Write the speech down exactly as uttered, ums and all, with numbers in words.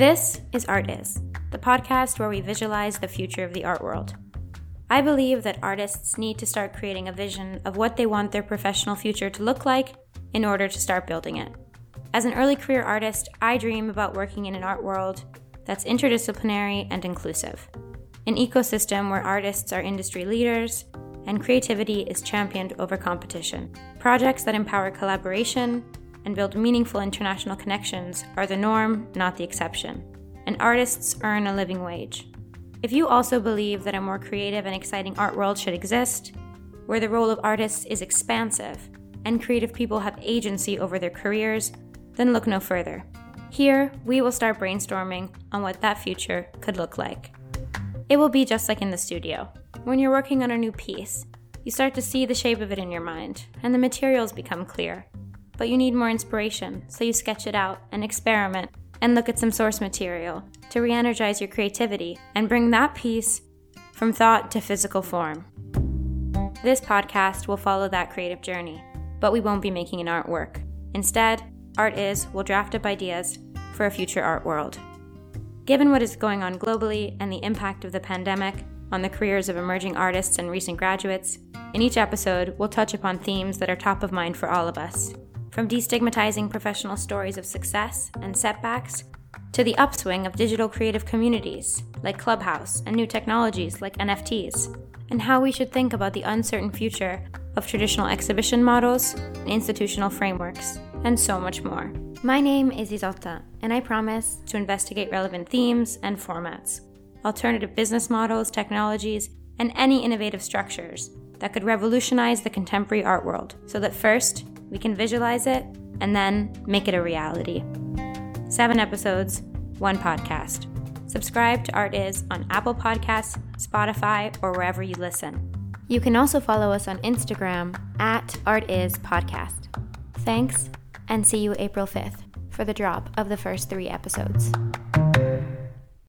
This is Art Is, the podcast where we visualize the future of the art world. I believe that artists need to start creating a vision of what they want their professional future to look like in order to start building it. As an early career artist, I dream about working in an art world that's interdisciplinary and inclusive, an ecosystem where artists are industry leaders and creativity is championed over competition. Projects that empower collaboration and build meaningful international connections are the norm, not the exception, and artists earn a living wage. If you also believe that a more creative and exciting art world should exist, where the role of artists is expansive and creative people have agency over their careers, then look no further. Here, we will start brainstorming on what that future could look like. It will be just like in the studio. When you're working on a new piece, you start to see the shape of it in your mind, and the materials become clear. But you need more inspiration, so you sketch it out and experiment and look at some source material to re-energize your creativity and bring that piece from thought to physical form. This podcast will follow that creative journey, but we won't be making an artwork. Instead, Art Is will draft up ideas for a future art world. Given what is going on globally and the impact of the pandemic on the careers of emerging artists and recent graduates, in each episode, we'll touch upon themes that are top of mind for all of us. From destigmatizing professional stories of success and setbacks to the upswing of digital creative communities like Clubhouse and new technologies like N F Ts, and how we should think about the uncertain future of traditional exhibition models and institutional frameworks, and so much more. My name is Isotta, and I promise to investigate relevant themes and formats, alternative business models, technologies, and any innovative structures that could revolutionize the contemporary art world, so that first, we can visualize it, and then make it a reality. Seven episodes, one podcast. Subscribe to Art Is on Apple Podcasts, Spotify, or wherever you listen. You can also follow us on Instagram at Art Is Podcast. Thanks, and see you April fifth for the drop of the first three episodes.